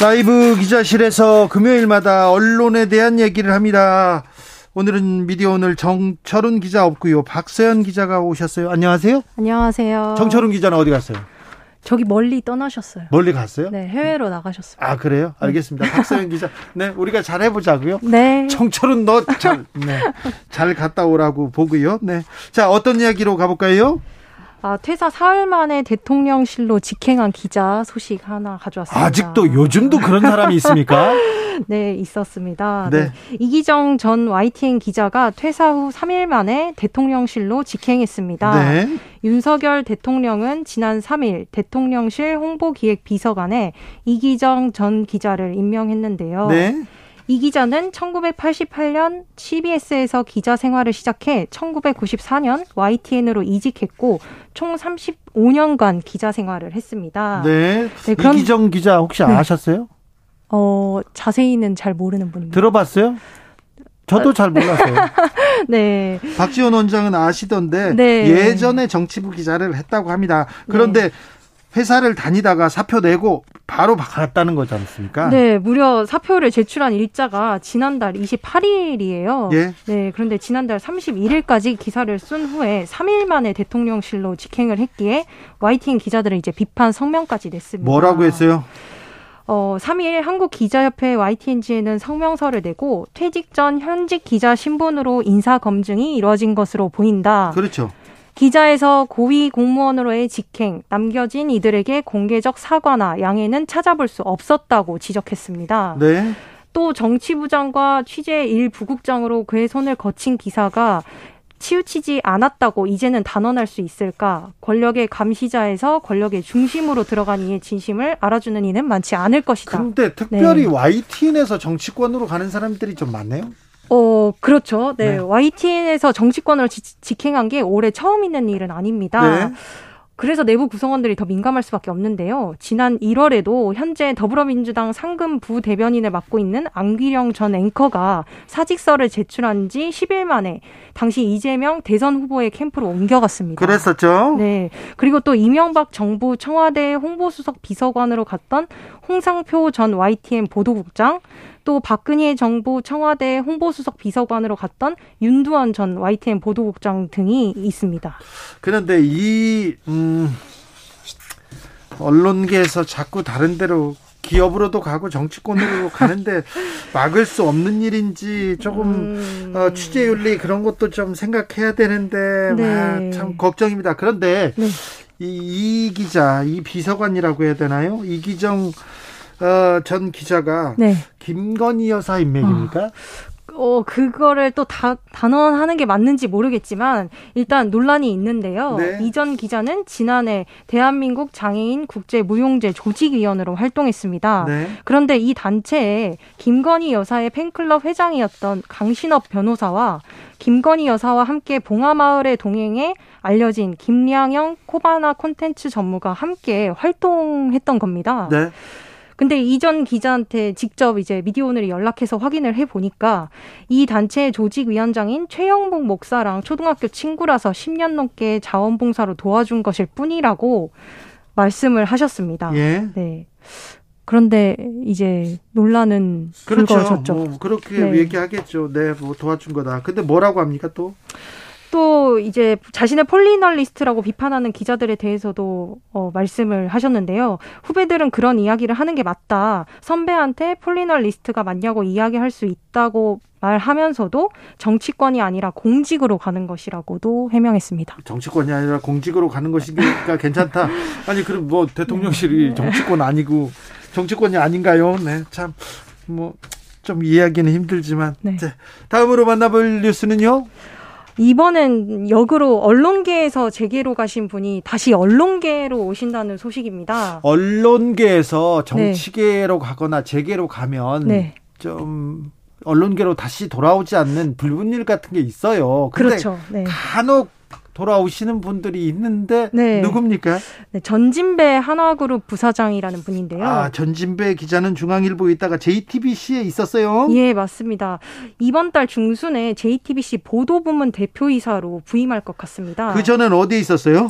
라이브 기자실에서 금요일마다 언론에 대한 얘기를 합니다. 오늘은 미디어오늘 정철훈 기자 없고요. 박서연 기자가 오셨어요. 안녕하세요. 안녕하세요. 정철훈 기자는 어디 갔어요? 저기 멀리 떠나셨어요. 멀리 갔어요? 네, 해외로 나가셨어요. 아, 그래요? 알겠습니다. 박서연 기자. 네, 우리가 잘해보자고요. 네. 정철훈 너 잘 갔다 오라고 보고요. 네. 자, 어떤 이야기로 가볼까요? 아, 퇴사 사흘 만에 대통령실로 직행한 기자 소식 하나 가져왔습니다. 아직도 요즘도 그런 사람이 있습니까? 네, 있었습니다. 네. 네. 이기정 전 YTN 기자가 퇴사 후 3일 만에 대통령실로 직행했습니다. 네. 윤석열 대통령은 지난 3일 대통령실 홍보기획비서관에 이기정 전 기자를 임명했는데요. 네. 이 기자는 1988년 CBS에서 기자 생활을 시작해 1994년 YTN으로 이직했고 총 35년간 기자 생활을 했습니다. 네. 네, 그럼 이기정 기자 혹시 아셨어요? 자세히는 잘 모르는 분입니다. 들어봤어요? 저도 잘 몰랐어요. 네. 박지원 원장은 아시던데 네. 예전에 정치부 기자를 했다고 합니다. 그런데 네. 회사를 다니다가 사표 내고 바로 갔다는 거지 않습니까? 네, 무려 사표를 제출한 일자가 지난달 28일이에요. 예? 네, 그런데 지난달 31일까지 기사를 쓴 후에 3일 만에 대통령실로 직행을 했기에 YTN 기자들은 이제 비판 성명까지 냈습니다. 뭐라고 했어요? 3일 한국기자협회 YTNG에는 성명서를 내고 퇴직 전 현직 기자 신분으로 인사 검증이 이루어진 것으로 보인다. 그렇죠. 기자에서 고위 공무원으로의 직행, 남겨진 이들에게 공개적 사과나 양해는 찾아볼 수 없었다고 지적했습니다. 네. 또 정치부 장과 취재 일 부국장으로 그의 손을 거친 기사가 치우치지 않았다고 이제는 단언할 수 있을까? 권력의 감시자에서 권력의 중심으로 들어간 이의 진심을 알아주는 이는 많지 않을 것이다. 그런데 특별히 네. YTN에서 정치권으로 가는 사람들이 좀 많네요. 그렇죠. 네. 네. YTN에서 정치권으로 직행한 게 올해 처음 있는 일은 아닙니다. 네. 그래서 내부 구성원들이 더 민감할 수밖에 없는데요. 지난 1월에도 현재 더불어민주당 상금 부대변인을 맡고 있는 안귀령 전 앵커가 사직서를 제출한 지 10일 만에 당시 이재명 대선 후보의 캠프로 옮겨갔습니다. 그랬었죠. 네. 그리고 또 이명박 정부 청와대 홍보수석 비서관으로 갔던 홍상표 전 YTN 보도국장, 또 박근혜 정부 청와대 홍보수석 비서관으로 갔던 윤두환 전 YTN 보도국장 등이 있습니다. 그런데 이 언론계에서 자꾸 다른 데로 기업으로도 가고 정치권으로 가는데 막을 수 없는 일인지 조금 취재윤리 그런 것도 좀 생각해야 되는데 네. 참 걱정입니다. 그런데 네. 이 기자, 이 비서관이라고 해야 되나요? 이기정 전 기자가 네. 김건희 여사 인맥입니까? 그거를 또 단언하는 게 맞는지 모르겠지만 일단 논란이 있는데요. 네. 이 전 기자는 지난해 대한민국 장애인 국제무용제 조직위원으로 활동했습니다. 네. 그런데 이 단체에 김건희 여사의 팬클럽 회장이었던 강신업 변호사와 김건희 여사와 함께 봉하마을에 동행해 알려진 김량영 코바나 콘텐츠 전무가 함께 활동했던 겁니다. 네. 근데 이 전 기자한테 직접 이제 미디어오늘이 연락해서 확인을 해보니까 이 단체의 조직위원장인 최영봉 목사랑 초등학교 친구라서 10년 넘게 자원봉사로 도와준 것일 뿐이라고 말씀을 하셨습니다. 예. 네. 그런데 이제 논란은 그렇죠. 불거졌죠. 뭐 그렇게 네. 얘기하겠죠. 네, 뭐 도와준 거다. 근데 뭐라고 합니까 또? 또 이제 자신의 폴리널리스트라고 비판하는 기자들에 대해서도 말씀을 하셨는데요. 후배들은 그런 이야기를 하는 게 맞다. 선배한테 폴리널리스트가 맞냐고 이야기할 수 있다고 말하면서도 정치권이 아니라 공직으로 가는 것이라고도 해명했습니다. 정치권이 아니라 공직으로 가는 것이니까 괜찮다. 아니 그럼 뭐 대통령실이 정치권 아니고 정치권이 아닌가요? 네, 참 뭐 좀 이해하기는 힘들지만 네. 자, 다음으로 만나볼 뉴스는요. 이번엔 역으로 언론계에서 재계로 가신 분이 다시 언론계로 오신다는 소식입니다. 언론계에서 정치계로 가거나 재계로 가면 좀 언론계로 다시 돌아오지 않는 불분일 같은 게 있어요. 그런데 간혹 돌아오시는 분들이 있는데 누굽니까? 전진배 한화그룹 부사장이라는 분인데요. 아, 전진배 기자는 중앙일보에 있다가 JTBC에 있었어요? 예, 맞습니다. 이번 달 중순에 JTBC 보도부문 대표이사로 부임할 것 같습니다. 그전엔 어디에 있었어요?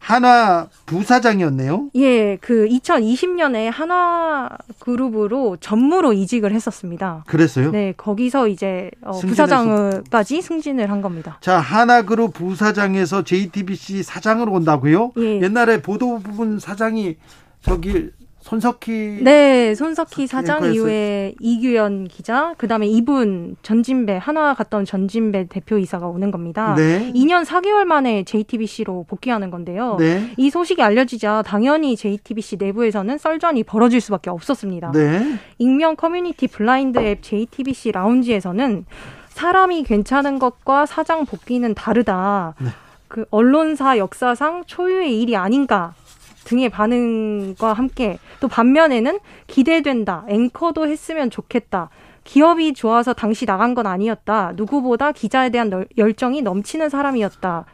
한화 부사장이었네요. 예, 그 2020년에 한화그룹으로 전무로 이직을 했었습니다. 그랬어요? 네, 거기서 이제 부사장까지 승진을 한 겁니다. 자, 한화그룹 부사장에서 JTBC 사장으로 온다고요? 예. 옛날에 보도부문 사장이 저기 손석희. 네, 손석희 사장 이후에 이규현 기자, 그다음에 이분 전진배, 한화 갔던 전진배 대표이사가 오는 겁니다. 네. 2년 4개월 만에 JTBC로 복귀하는 건데요. 네. 이 소식이 알려지자 당연히 JTBC 내부에서는 썰전이 벌어질 수밖에 없었습니다. 네. 익명 커뮤니티 블라인드 앱 JTBC 라운지에서는 사람이 괜찮은 것과 사장 복귀는 다르다. 네. 그 언론사 역사상 초유의 일이 아닌가. 등의 반응과 함께 또 반면에는 기대된다. 앵커도 했으면 좋겠다. 기업이 좋아서 당시 나간 건 아니었다. 누구보다 기자에 대한 열정이 넘치는 사람이었다.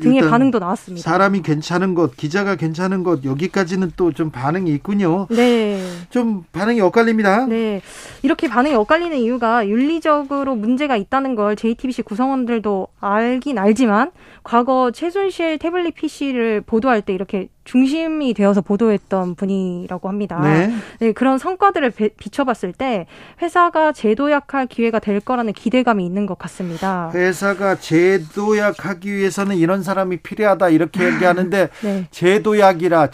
등의 반응도 나왔습니다. 사람이 괜찮은 것, 기자가 괜찮은 것 여기까지는 또 좀 반응이 있군요. 네. 좀 반응이 엇갈립니다. 네. 이렇게 반응이 엇갈리는 이유가 윤리적으로 문제가 있다는 걸 JTBC 구성원들도 알긴 알지만 과거 최순실 태블릿 PC를 보도할 때 이렇게 중심이 되어서 보도했던 분이라고 합니다. 네. 네, 그런 성과들을 비춰봤을 때 회사가 재도약할 기회가 될 거라는 기대감이 있는 것 같습니다. 회사가 재도약하기 위해서는 이런 사람이 필요하다 이렇게 얘기하는데 네. 재도약이라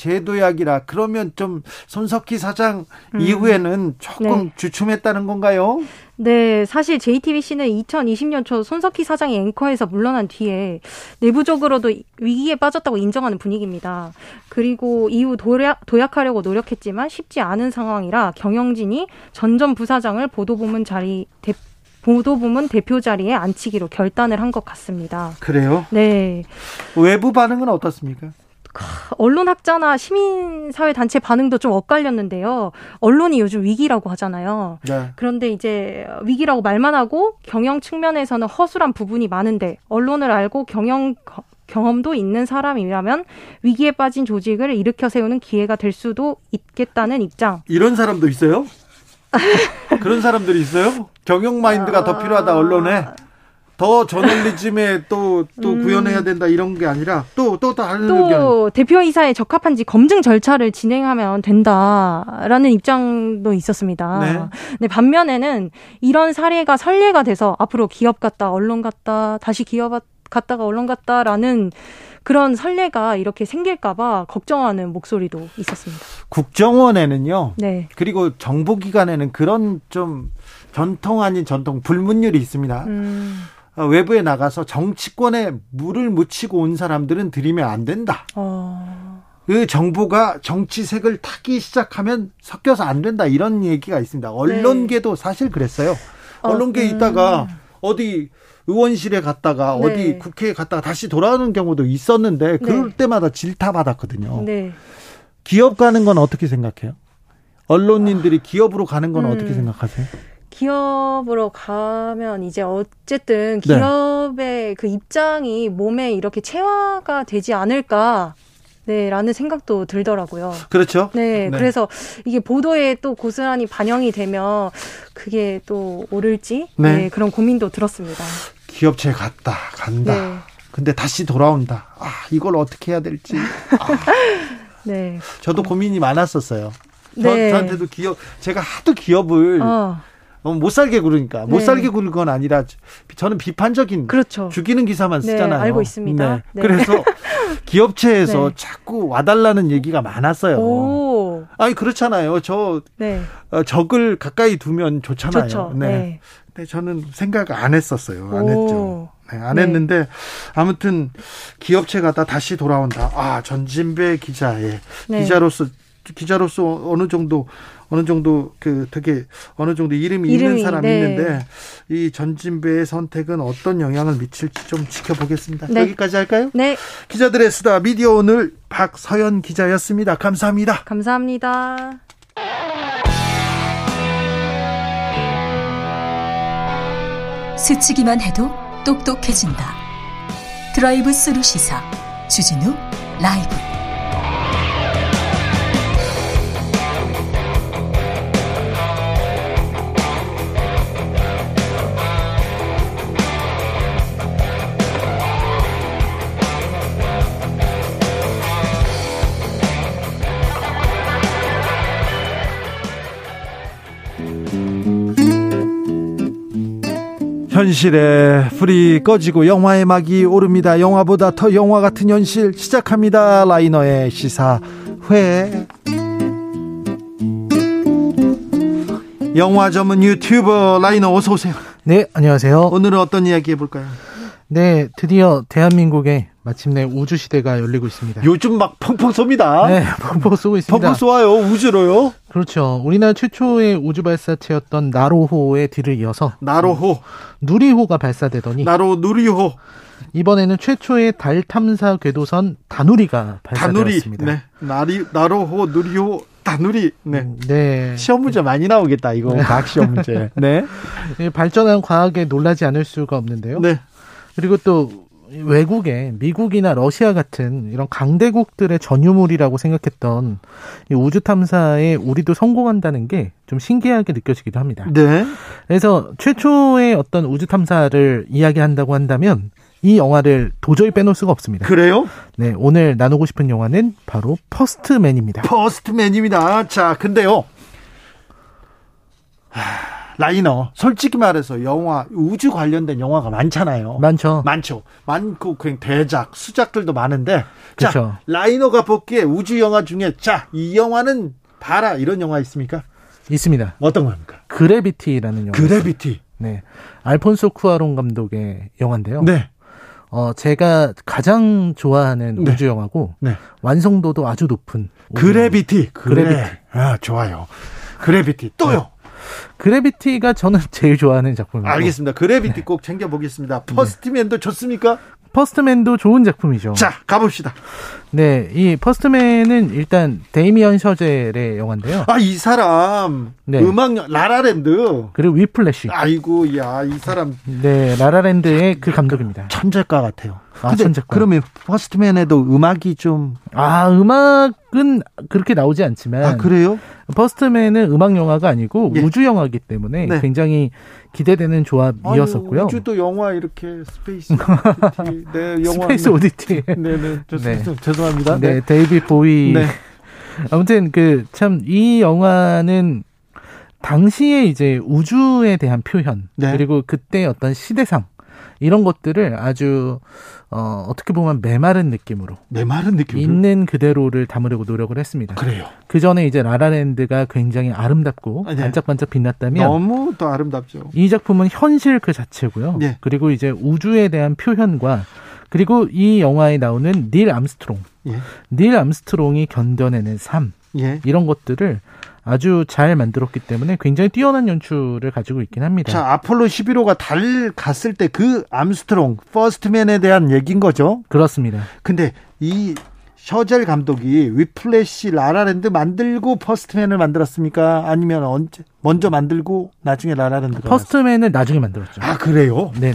그러면 좀 손석희 사장 이후에는 조금 주춤했다는 건가요? 네, 사실 JTBC는 2020년 초 손석희 사장이 앵커에서 물러난 뒤에 내부적으로도 위기에 빠졌다고 인정하는 분위기입니다. 그리고 이후 도약하려고 노력했지만 쉽지 않은 상황이라 경영진이 전전 부사장을 보도부문 대표 자리에 앉히기로 결단을 한 것 같습니다. 그래요? 네. 외부 반응은 어떻습니까? 언론학자나 시민사회단체 반응도 좀 엇갈렸는데요. 언론이 요즘 위기라고 하잖아요. 네. 그런데 이제 위기라고 말만 하고 경영 측면에서는 허술한 부분이 많은데 언론을 알고 경험도 있는 사람이라면 위기에 빠진 조직을 일으켜 세우는 기회가 될 수도 있겠다는 입장. 이런 사람도 있어요? 그런 사람들이 있어요? 경영 마인드가 더 필요하다 언론에. 더 저널리즘에 또 구현해야 된다 이런 게 아니라 또 다른 의견. 대표이사에 적합한지 검증 절차를 진행하면 된다라는 입장도 있었습니다. 네. 네, 반면에는 이런 사례가 선례가 돼서 앞으로 기업 갔다 언론 갔다 다시 기업 갔다가 언론 갔다라는 그런 선례가 이렇게 생길까 봐 걱정하는 목소리도 있었습니다. 국정원에는요. 네. 그리고 정보기관에는 그런 좀 전통 아닌 전통 불문율이 있습니다. 외부에 나가서 정치권에 물을 묻히고 온 사람들은 들이면 안 된다. 그 정보가 정치색을 타기 시작하면 섞여서 안 된다. 이런 얘기가 있습니다. 언론계도 사실 그랬어요. 언론계에 있다가 어디 의원실에 갔다가 어디 국회에 갔다가 다시 돌아오는 경우도 있었는데 그럴 때마다 질타받았거든요. 네. 기업 가는 건 어떻게 생각해요? 언론인들이 기업으로 가는 건 어떻게 생각하세요? 기업으로 가면 이제 어쨌든 기업의 그 입장이 몸에 이렇게 체화가 되지 않을까 라는 생각도 들더라고요. 그렇죠. 네, 그래서 이게 보도에 또 고스란히 반영이 되면 그게 또 오를지 그런 고민도 들었습니다. 기업체 간다. 근데 다시 돌아온다. 이걸 어떻게 해야 될지. 네. 저도 고민이 많았었어요. 저한테도 기업, 제가 하도 기업을 못 살게 구르니까 못 살게 구르는 건 아니라 저는 비판적인 죽이는 기사만 쓰잖아요. 알고 있습니다. 네. 그래서 기업체에서 자꾸 와달라는 얘기가 많았어요. 아니 그렇잖아요. 저 적을 가까이 두면 좋잖아요. 좋죠. 근데 저는 생각 안 했었어요. 안 했는데 아무튼 기업체가 다시 돌아온다. 전진배 기자로서 기자로서 어느 정도 그 되게 어느 정도 이름이 있는 사람이 네. 있는데 이 전진배의 선택은 어떤 영향을 미칠지 좀 지켜보겠습니다. 네. 여기까지 할까요? 네. 기자들의 수다 미디어 오늘 박서연 기자였습니다. 감사합니다. 감사합니다. 스치기만 해도 똑똑해진다. 드라이브 스루 시사 주진우 라이브. 현실의 불이 꺼지고 영화의 막이 오릅니다. 영화보다 더 영화 같은 현실 시작합니다. 라이너의 시사회. 영화 전문 유튜버 라이너 어서 오세요. 네, 안녕하세요. 오늘은 어떤 이야기 해볼까요? 네, 드디어 대한민국에 마침내 우주 시대가 열리고 있습니다. 요즘 막 펑펑 쏩니다. 네, 펑펑 쏘고 있습니다. 펑펑 쏘아요, 우주로요. 그렇죠. 우리나라 최초의 우주 발사체였던 나로호의 뒤를 이어서 나로호, 누리호가 발사되더니 누리호. 이번에는 최초의 달 탐사 궤도선 다누리가 발사되었습니다. 다누리. 네. 나로호, 누리호, 다누리. 네. 네. 시험 문제 많이 나오겠다. 이거 과학 시험 문제. 네. 발전한 과학에 놀라지 않을 수가 없는데요. 네. 그리고 또 외국에 미국이나 러시아 같은 이런 강대국들의 전유물이라고 생각했던 이 우주 탐사에 우리도 성공한다는 게 좀 신기하게 느껴지기도 합니다. 네. 그래서 최초의 어떤 우주 탐사를 이야기한다고 한다면 이 영화를 도저히 빼놓을 수가 없습니다. 그래요? 네, 오늘 나누고 싶은 영화는 바로 퍼스트맨입니다. 퍼스트맨입니다. 자, 근데요. 라이너, 솔직히 말해서 영화, 우주 관련된 영화가 많잖아요. 많고, 그냥 대작, 수작들도 많은데. 그쵸. 자, 라이너가 보기에 우주 영화 중에, 자, 이 영화는 봐라, 이런 영화 있습니까? 있습니다. 어떤 겁니까? 그래비티라는 영화. 그래비티. 네. 알폰소 쿠아론 감독의 영화인데요. 네. 제가 가장 좋아하는 네. 우주 영화고, 네. 완성도도 아주 높은. 그래비티. 그래비티. 아, 좋아요. 그래비티. 또요. 네. 그래비티가 저는 제일 좋아하는 작품입니다. 알겠습니다. 그래비티 네. 꼭 챙겨보겠습니다. 퍼스트맨도 네. 좋습니까? 퍼스트맨도 좋은 작품이죠. 자, 가봅시다. 네, 이 퍼스트맨은 일단 데이미언 셔젤의 영화인데요. 아, 이 사람 네. 음악 라라랜드 그리고 위플래시. 아이고, 야, 이 사람 네, 라라랜드의 그 감독입니다. 천재가 같아요. 아, 천재가. 그러면 퍼스트맨에도 음악이 좀 음악은 그렇게 나오지 않지만 그래요? 퍼스트맨은 음악 영화가 아니고 예. 우주 영화이기 때문에 네. 굉장히 기대되는 조합이었었고요. 아니, 우주도 영화 이렇게 스페이스 오디티. 네, 영화 스페이스 오디티. 네, 네. 죄송합니다. 네. 죄송합니다. 네, 네. 데이비드 보위. 네. 아무튼 그 참 이 영화는 당시에 이제 우주에 대한 표현 네. 그리고 그때 어떤 시대상 이런 것들을 아주 어떻게 보면 메마른 느낌으로 있는 그대로를 담으려고 노력을 했습니다. 그래요. 그 전에 이제 라라랜드가 굉장히 아름답고 네. 반짝반짝 빛났다면 너무 더 아름답죠. 이 작품은 현실 그 자체고요. 네. 그리고 이제 우주에 대한 표현과 그리고 이 영화에 나오는 닐 암스트롱, 예. 닐 암스트롱이 견뎌내는 삶 예. 이런 것들을 아주 잘 만들었기 때문에 굉장히 뛰어난 연출을 가지고 있긴 합니다. 자, 아폴로 11호가 달 갔을 때 그 암스트롱, 퍼스트맨에 대한 얘기인 거죠? 그렇습니다. 근데 이 셔젤 감독이 위플래시 라라랜드 만들고 퍼스트맨을 만들었습니까? 아니면 먼저 만들고 나중에 라라랜드가? 퍼스트맨을 나중에 만들었죠. 아, 그래요? 네네.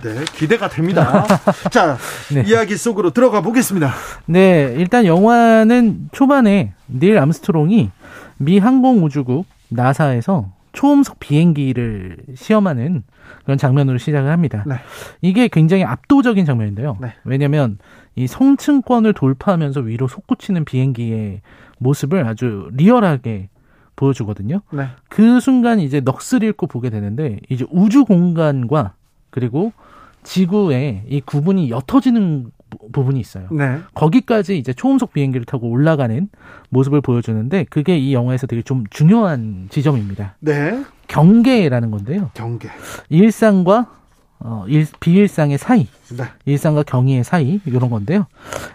네. 기대가 됩니다. 자, 네. 이야기 속으로 들어가 보겠습니다. 네, 일단 영화는 초반에 닐 암스트롱이 미 항공우주국 나사에서 초음속 비행기를 시험하는 그런 장면으로 시작을 합니다. 네. 이게 굉장히 압도적인 장면인데요. 네. 왜냐하면 이 성층권을 돌파하면서 위로 솟구치는 비행기의 모습을 아주 리얼하게 보여주거든요. 네. 그 순간 이제 넋을 잃고 보게 되는데 이제 우주 공간과 그리고 지구의 이 구분이 옅어지는 부분이 있어요. 네. 거기까지 이제 초음속 비행기를 타고 올라가는 모습을 보여주는데 그게 이 영화에서 되게 좀 중요한 지점입니다. 네. 경계라는 건데요. 경계. 일상과 비일상의 사이, 네. 일상과 경의의 사이 이런 건데요.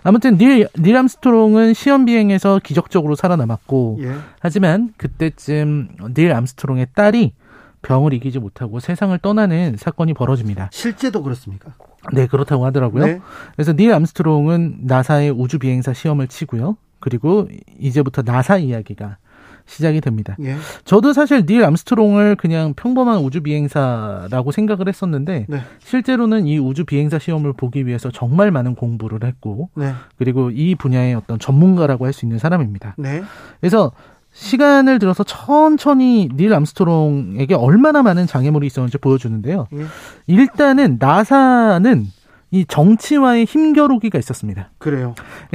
아무튼 닐 암스트롱은 시험 비행에서 기적적으로 살아남았고, 예. 하지만 그때쯤 닐 암스트롱의 딸이 병을 이기지 못하고 세상을 떠나는 사건이 벌어집니다. 실제도 그렇습니까? 네, 그렇다고 하더라고요. 네. 그래서 닐 암스트롱은 나사의 우주 비행사 시험을 치고요. 그리고 이제부터 나사 이야기가 시작이 됩니다. 예. 저도 사실 닐 암스트롱을 그냥 평범한 우주비행사라고 생각을 했었는데 네. 실제로는 이 우주비행사 시험을 보기 위해서 정말 많은 공부를 했고 네. 그리고 이 분야의 어떤 전문가라고 할 수 있는 사람입니다. 네. 그래서 시간을 들어서 천천히 닐 암스트롱에게 얼마나 많은 장애물이 있었는지 보여주는데요. 예. 일단은 나사는 이 정치와의 힘겨루기가 있었습니다. 그래요.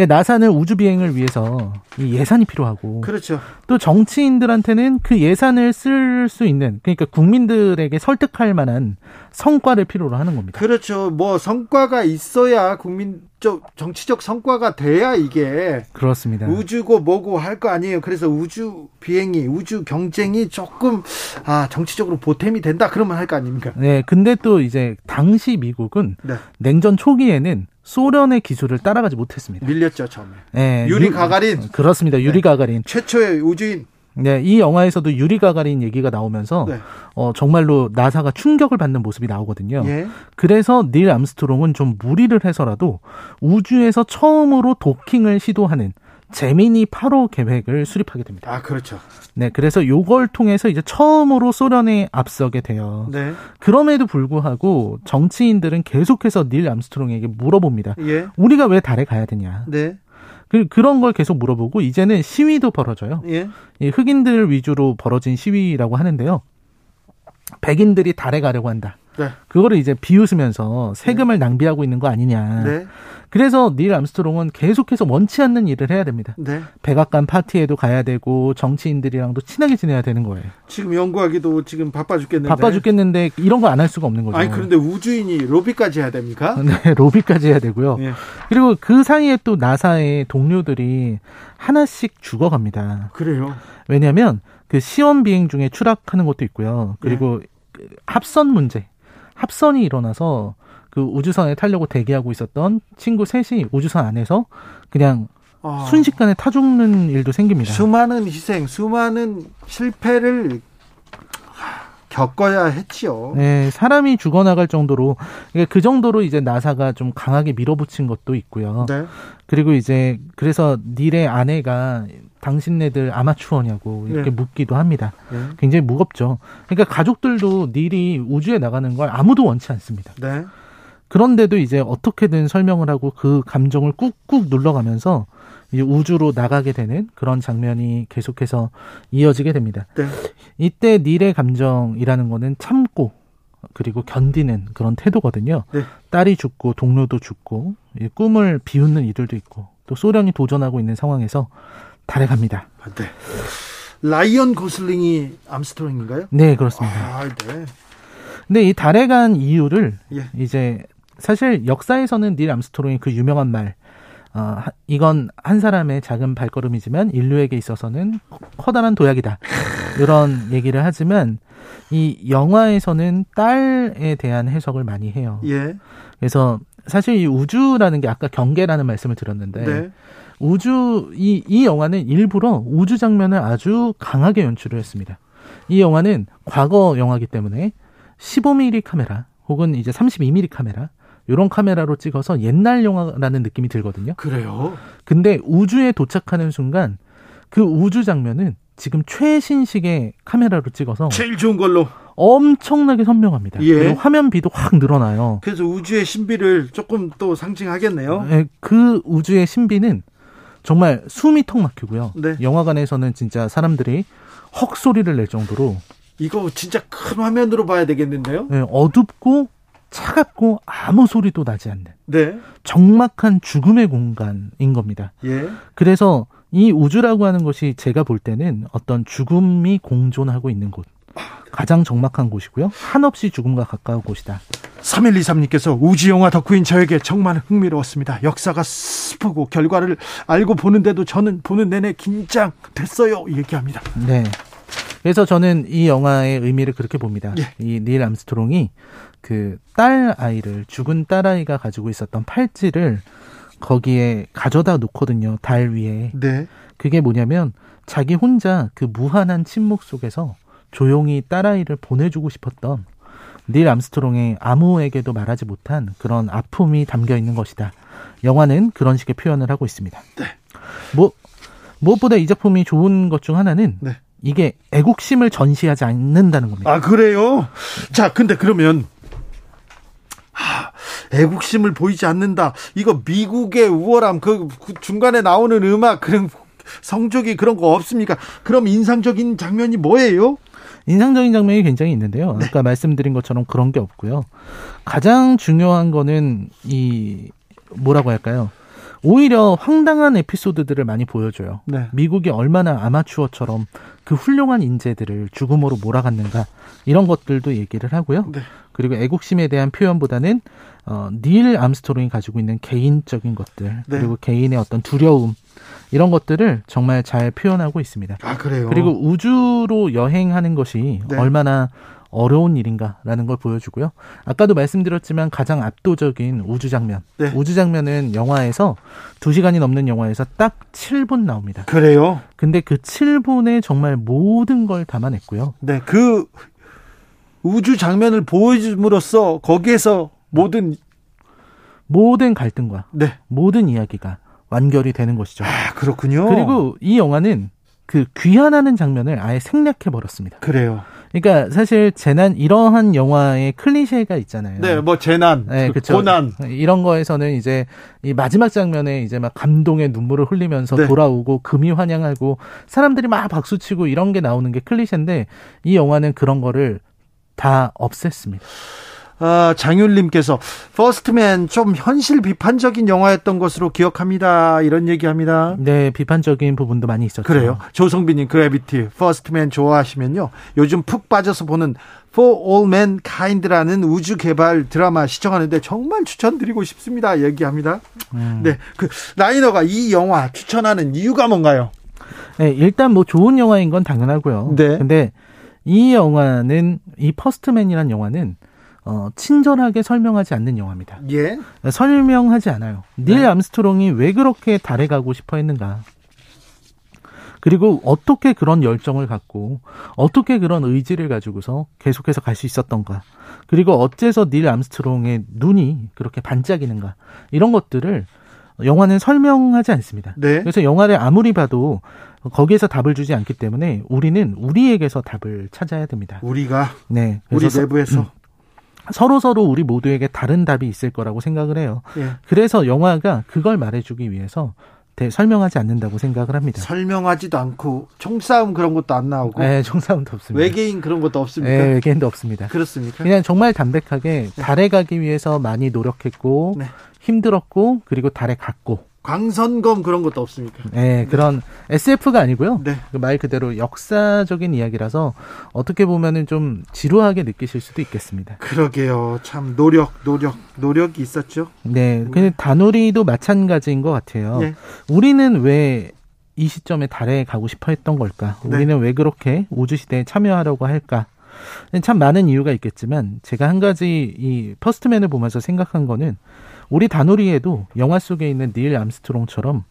나사는 우주 비행을 위해서 이 예산이 필요하고, 그렇죠. 또 정치인들한테는 그 예산을 쓸 수 있는, 그러니까 국민들에게 설득할 만한 성과를 필요로 하는 겁니다. 그렇죠. 뭐 성과가 있어야 국민적 정치적 성과가 돼야 이게 그렇습니다. 우주고 뭐고 할 거 아니에요. 그래서 우주 비행이 우주 경쟁이 조금 정치적으로 보탬이 된다 그러면 할 거 아닙니까? 네. 근데 또 이제 당시 미국은 네. 냉전 초기에는 소련의 기술을 따라가지 못했습니다. 밀렸죠 처음에. 네, 유리 가가린. 그렇습니다. 유리 네. 가가린. 최초의 우주인. 네, 이 영화에서도 유리 가가린 얘기가 나오면서 네. 정말로 나사가 충격을 받는 모습이 나오거든요. 예. 그래서 닐 암스트롱은 좀 무리를 해서라도 우주에서 처음으로 도킹을 시도하는 제미니 8호 계획을 수립하게 됩니다. 아, 그렇죠. 네, 그래서 요걸 통해서 이제 처음으로 소련에 앞서게 돼요. 네. 그럼에도 불구하고 정치인들은 계속해서 닐 암스트롱에게 물어봅니다. 예. 우리가 왜 달에 가야 되냐. 네. 그런 걸 계속 물어보고 이제는 시위도 벌어져요. 예. 이 흑인들 위주로 벌어진 시위라고 하는데요. 백인들이 달에 가려고 한다. 네. 그거를 이제 비웃으면서 세금을 네. 낭비하고 있는 거 아니냐. 네. 그래서 닐 암스트롱은 계속해서 원치 않는 일을 해야 됩니다. 네. 백악관 파티에도 가야 되고 정치인들이랑도 친하게 지내야 되는 거예요. 지금 연구하기도 지금 바빠 죽겠는데. 바빠 죽겠는데 이런 거 안 할 수가 없는 거죠. 아니 그런데 우주인이 로비까지 해야 됩니까? 네, 로비까지 해야 되고요. 네. 그리고 그 사이에 또 나사의 동료들이 하나씩 죽어갑니다. 그래요? 왜냐하면 그 시험 비행 중에 추락하는 것도 있고요. 그리고 네. 합선 문제. 합선이 일어나서 그 우주선에 타려고 대기하고 있었던 친구 셋이 우주선 안에서 그냥 순식간에 타 죽는 일도 생깁니다. 수많은 희생, 수많은 실패를 겪어야 했지요. 네, 사람이 죽어나갈 정도로, 그 정도로 이제 나사가 좀 강하게 밀어붙인 것도 있고요. 네. 그리고 이제 그래서 닐의 아내가 당신네들 아마추어냐고 이렇게 네. 묻기도 합니다. 네. 굉장히 무겁죠. 그러니까 가족들도 닐이 우주에 나가는 걸 아무도 원치 않습니다. 네. 그런데도 이제 어떻게든 설명을 하고 그 감정을 꾹꾹 눌러가면서 이제 우주로 나가게 되는 그런 장면이 계속해서 이어지게 됩니다. 네. 이때 닐의 감정이라는 거는 참고 그리고 견디는 그런 태도거든요. 네. 딸이 죽고 동료도 죽고 꿈을 비웃는 이들도 있고 또 소련이 도전하고 있는 상황에서 달에 갑니다. 네. 라이언 고슬링이 암스트롱인가요? 네, 그렇습니다. 네. 근데 이 달에 간 이유를 예. 이제 사실 역사에서는 닐 암스트롱이 그 유명한 말 이건 한 사람의 작은 발걸음이지만 인류에게 있어서는 커다란 도약이다. 이런 얘기를 하지만 이 영화에서는 딸에 대한 해석을 많이 해요. 예. 그래서 사실 이 우주라는 게 아까 경계라는 말씀을 드렸는데 네. 우주 이 영화는 일부러 우주 장면을 아주 강하게 연출을 했습니다. 이 영화는 과거 영화이기 때문에 15mm 카메라 혹은 이제 32mm 카메라 이런 카메라로 찍어서 옛날 영화라는 느낌이 들거든요. 그래요? 근데 우주에 도착하는 순간 그 우주 장면은 지금 최신식의 카메라로 찍어서 제일 좋은 걸로 엄청나게 선명합니다. 예. 그리고 화면비도 확 늘어나요. 그래서 우주의 신비를 조금 또 상징하겠네요. 네, 그 우주의 신비는 정말 숨이 턱 막히고요. 네. 영화관에서는 진짜 사람들이 헉 소리를 낼 정도로 이거 진짜 큰 화면으로 봐야 되겠는데요? 네, 어둡고 차갑고 아무 소리도 나지 않는 네. 적막한 죽음의 공간인 겁니다. 예. 그래서 이 우주라고 하는 것이 제가 볼 때는 어떤 죽음이 공존하고 있는 곳, 가장 적막한 곳이고요. 한없이 죽음과 가까운 곳이다. 3123님께서 우주영화 덕후인 저에게 정말 흥미로웠습니다. 역사가 슬프고 결과를 알고 보는데도 저는 보는 내내 긴장됐어요. 얘기합니다. 네. 그래서 저는 이 영화의 의미를 그렇게 봅니다. 예. 이 닐 암스트롱이 그 딸 아이를, 죽은 딸 아이가 가지고 있었던 팔찌를 거기에 가져다 놓거든요. 달 위에. 네. 그게 뭐냐면 자기 혼자 그 무한한 침묵 속에서 조용히 딸 아이를 보내주고 싶었던 닐 암스트롱의 아무에게도 말하지 못한 그런 아픔이 담겨 있는 것이다. 영화는 그런 식의 표현을 하고 있습니다. 네. 무엇보다 이 작품이 좋은 것 중 하나는 네. 이게 애국심을 전시하지 않는다는 겁니다. 아, 그래요? 자, 근데 그러면 애국심을 보이지 않는다. 이거 미국의 우월함, 그 중간에 나오는 음악, 그런 성조기 그런 거 없습니까? 그럼 인상적인 장면이 뭐예요? 인상적인 장면이 굉장히 있는데요. 아까 네. 말씀드린 것처럼 그런 게 없고요. 가장 중요한 거는 이 뭐라고 할까요? 오히려 황당한 에피소드들을 많이 보여줘요. 네. 미국이 얼마나 아마추어처럼 그 훌륭한 인재들을 죽음으로 몰아갔는가, 이런 것들도 얘기를 하고요. 네. 그리고 애국심에 대한 표현보다는 닐 암스트롱이 가지고 있는 개인적인 것들, 네. 그리고 개인의 어떤 두려움, 이런 것들을 정말 잘 표현하고 있습니다. 아, 그래요? 그리고 우주로 여행하는 것이 네. 얼마나 어려운 일인가라는 걸 보여주고요. 아까도 말씀드렸지만 가장 압도적인 우주 장면. 네. 우주 장면은 영화에서 2시간이 넘는 영화에서 딱 7분 나옵니다. 그래요? 근데 그 7분에 정말 모든 걸 담아냈고요. 네, 그 우주 장면을 보여줌으로써 거기에서 모든 갈등과 네. 모든 이야기가 완결이 되는 것이죠. 아, 그렇군요. 그리고 이 영화는 그 귀환하는 장면을 아예 생략해버렸습니다. 그래요. 그러니까 사실 재난, 이러한 영화의 클리셰가 있잖아요. 네, 뭐 재난, 네, 그쵸. 고난 이런 거에서는 이제 이 마지막 장면에 이제 막 감동의 눈물을 흘리면서 네. 돌아오고 금이 환영하고 사람들이 막 박수치고 이런 게 나오는 게 클리셰인데, 이 영화는 그런 거를 다 없앴습니다. 아, 장윤님께서 퍼스트맨 좀 현실 비판적인 영화였던 것으로 기억합니다. 이런 얘기합니다. 네, 비판적인 부분도 많이 있었죠. 그래요. 조성빈님, 그래비티, 퍼스트맨 좋아하시면요, 요즘 푹 빠져서 보는 For All Mankind라는 우주 개발 드라마 시청하는데 정말 추천드리고 싶습니다. 얘기합니다. 네, 그 라이너가 이 영화 추천하는 이유가 뭔가요? 네, 일단 뭐 좋은 영화인 건 당연하고요. 네. 근데 이 영화는, 이 퍼스트맨이라는 영화는 친절하게 설명하지 않는 영화입니다. 예. 설명하지 않아요. 닐 네. 암스트롱이 왜 그렇게 달에 가고 싶어 했는가, 그리고 어떻게 그런 열정을 갖고 어떻게 그런 의지를 가지고서 계속해서 갈 수 있었던가, 그리고 어째서 닐 암스트롱의 눈이 그렇게 반짝이는가, 이런 것들을 영화는 설명하지 않습니다. 네. 그래서 영화를 아무리 봐도 거기에서 답을 주지 않기 때문에 우리는 우리에게서 답을 찾아야 됩니다. 우리가? 네. 우리 내부에서? 서로서로 우리 모두에게 다른 답이 있을 거라고 생각을 해요. 예. 그래서 영화가 그걸 말해주기 위해서 설명하지 않는다고 생각을 합니다. 설명하지도 않고 총싸움 그런 것도 안 나오고. 네, 총싸움도 없습니다. 외계인 그런 것도 없습니까? 네, 외계인도 없습니다. 그렇습니까? 그냥 정말 담백하게 달에 가기 위해서 많이 노력했고 네. 힘들었고, 그리고 달에 갔고. 광선검 그런 것도 없습니까? 네, 그런 네. SF가 아니고요. 네. 말 그대로 역사적인 이야기라서 어떻게 보면은 좀 지루하게 느끼실 수도 있겠습니다. 그러게요. 참 노력이 있었죠. 네, 근데 다누리도 마찬가지인 것 같아요. 네. 우리는 왜 이 시점에 달에 가고 싶어 했던 걸까? 우리는 네. 왜 그렇게 우주시대에 참여하려고 할까? 참 많은 이유가 있겠지만, 제가 한 가지 이 퍼스트맨을 보면서 생각한 거는, 우리 다누리에도 영화 속에 있는 닐 암스트롱처럼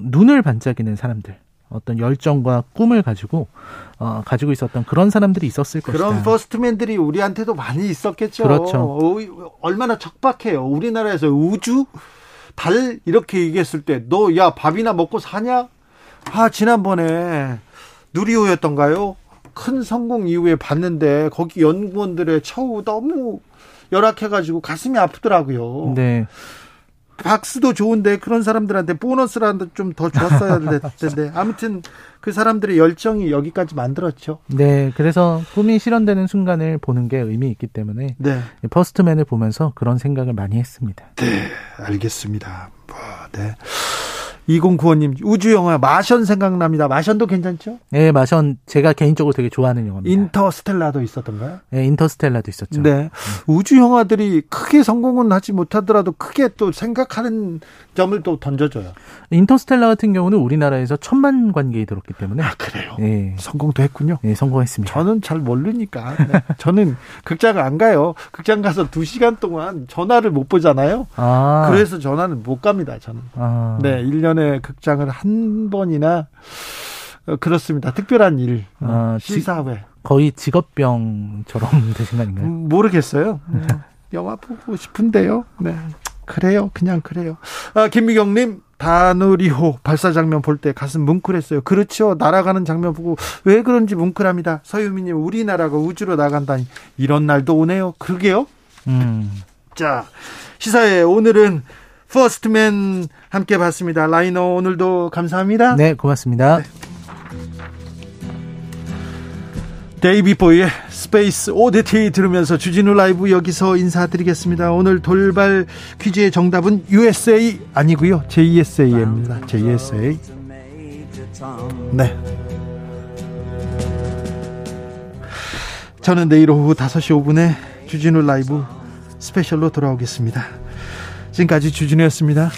눈을 반짝이는 사람들, 어떤 열정과 꿈을 가지고 가지고 있었던 그런 사람들이 있었을 것이다. 그런 퍼스트맨들이 우리한테도 많이 있었겠죠. 그렇죠. 얼마나 척박해요. 우리나라에서 우주, 달 이렇게 얘기했을 때 너 야 밥이나 먹고 사냐? 아, 지난번에 누리호였던가요? 큰 성공 이후에 봤는데 거기 연구원들의 처우 너무 열악해가지고 가슴이 아프더라고요. 네. 박수도 좋은데 그런 사람들한테 보너스라도 좀 더 줬어야 될 텐데. 아무튼 그 사람들의 열정이 여기까지 만들었죠. 네. 그래서 꿈이 실현되는 순간을 보는 게 의미 있기 때문에 네. 퍼스트맨을 보면서 그런 생각을 많이 했습니다. 네. 알겠습니다. 네. 2095님 우주영화 마션 생각납니다. 마션도 괜찮죠? 네, 마션 제가 개인적으로 되게 좋아하는 영화입니다. 인터스텔라도 있었던가요? 네, 인터스텔라도 있었죠. 네, 우주영화들이 크게 성공은 하지 못하더라도 크게 또 생각하는 점을 또 던져줘요. 인터스텔라 같은 경우는 우리나라에서 1,000만 관객이 들었기 때문에. 아, 그래요? 네. 성공도 했군요. 네, 성공했습니다. 저는 잘 모르니까. 네. 저는 극장을 안 가요. 극장 가서 2시간 동안 전화를 못 보잖아요. 아. 그래서 전화는 못 갑니다, 저는. 아. 네, 1년에 극장을 한 번이나, 그렇습니다. 특별한 일, 아, 시사회. 거의 직업병처럼 되신 거 아닌가요? 모르겠어요. 영화 보고 싶은데요. 네. 그래요, 그냥 그래요. 아, 김미경님, 다누리호 발사 장면 볼 때 가슴 뭉클했어요. 그렇죠. 날아가는 장면 보고 왜 그런지 뭉클합니다. 서유미님, 우리나라가 우주로 나간다니 이런 날도 오네요. 그러게요. 자, 시사회 오늘은 퍼스트맨 함께 봤습니다. 라이너 오늘도 감사합니다. 네, 고맙습니다. 네. 데이비보이의 스페이스 오디티 들으면서 주진우 라이브 여기서 인사드리겠습니다. 오늘 돌발 퀴즈의 정답은 USA 아니고요. JSA입니다. JSA. 네. 저는 내일 오후 5시 5분에 주진우 라이브 스페셜로 돌아오겠습니다. 지금까지 주진우였습니다.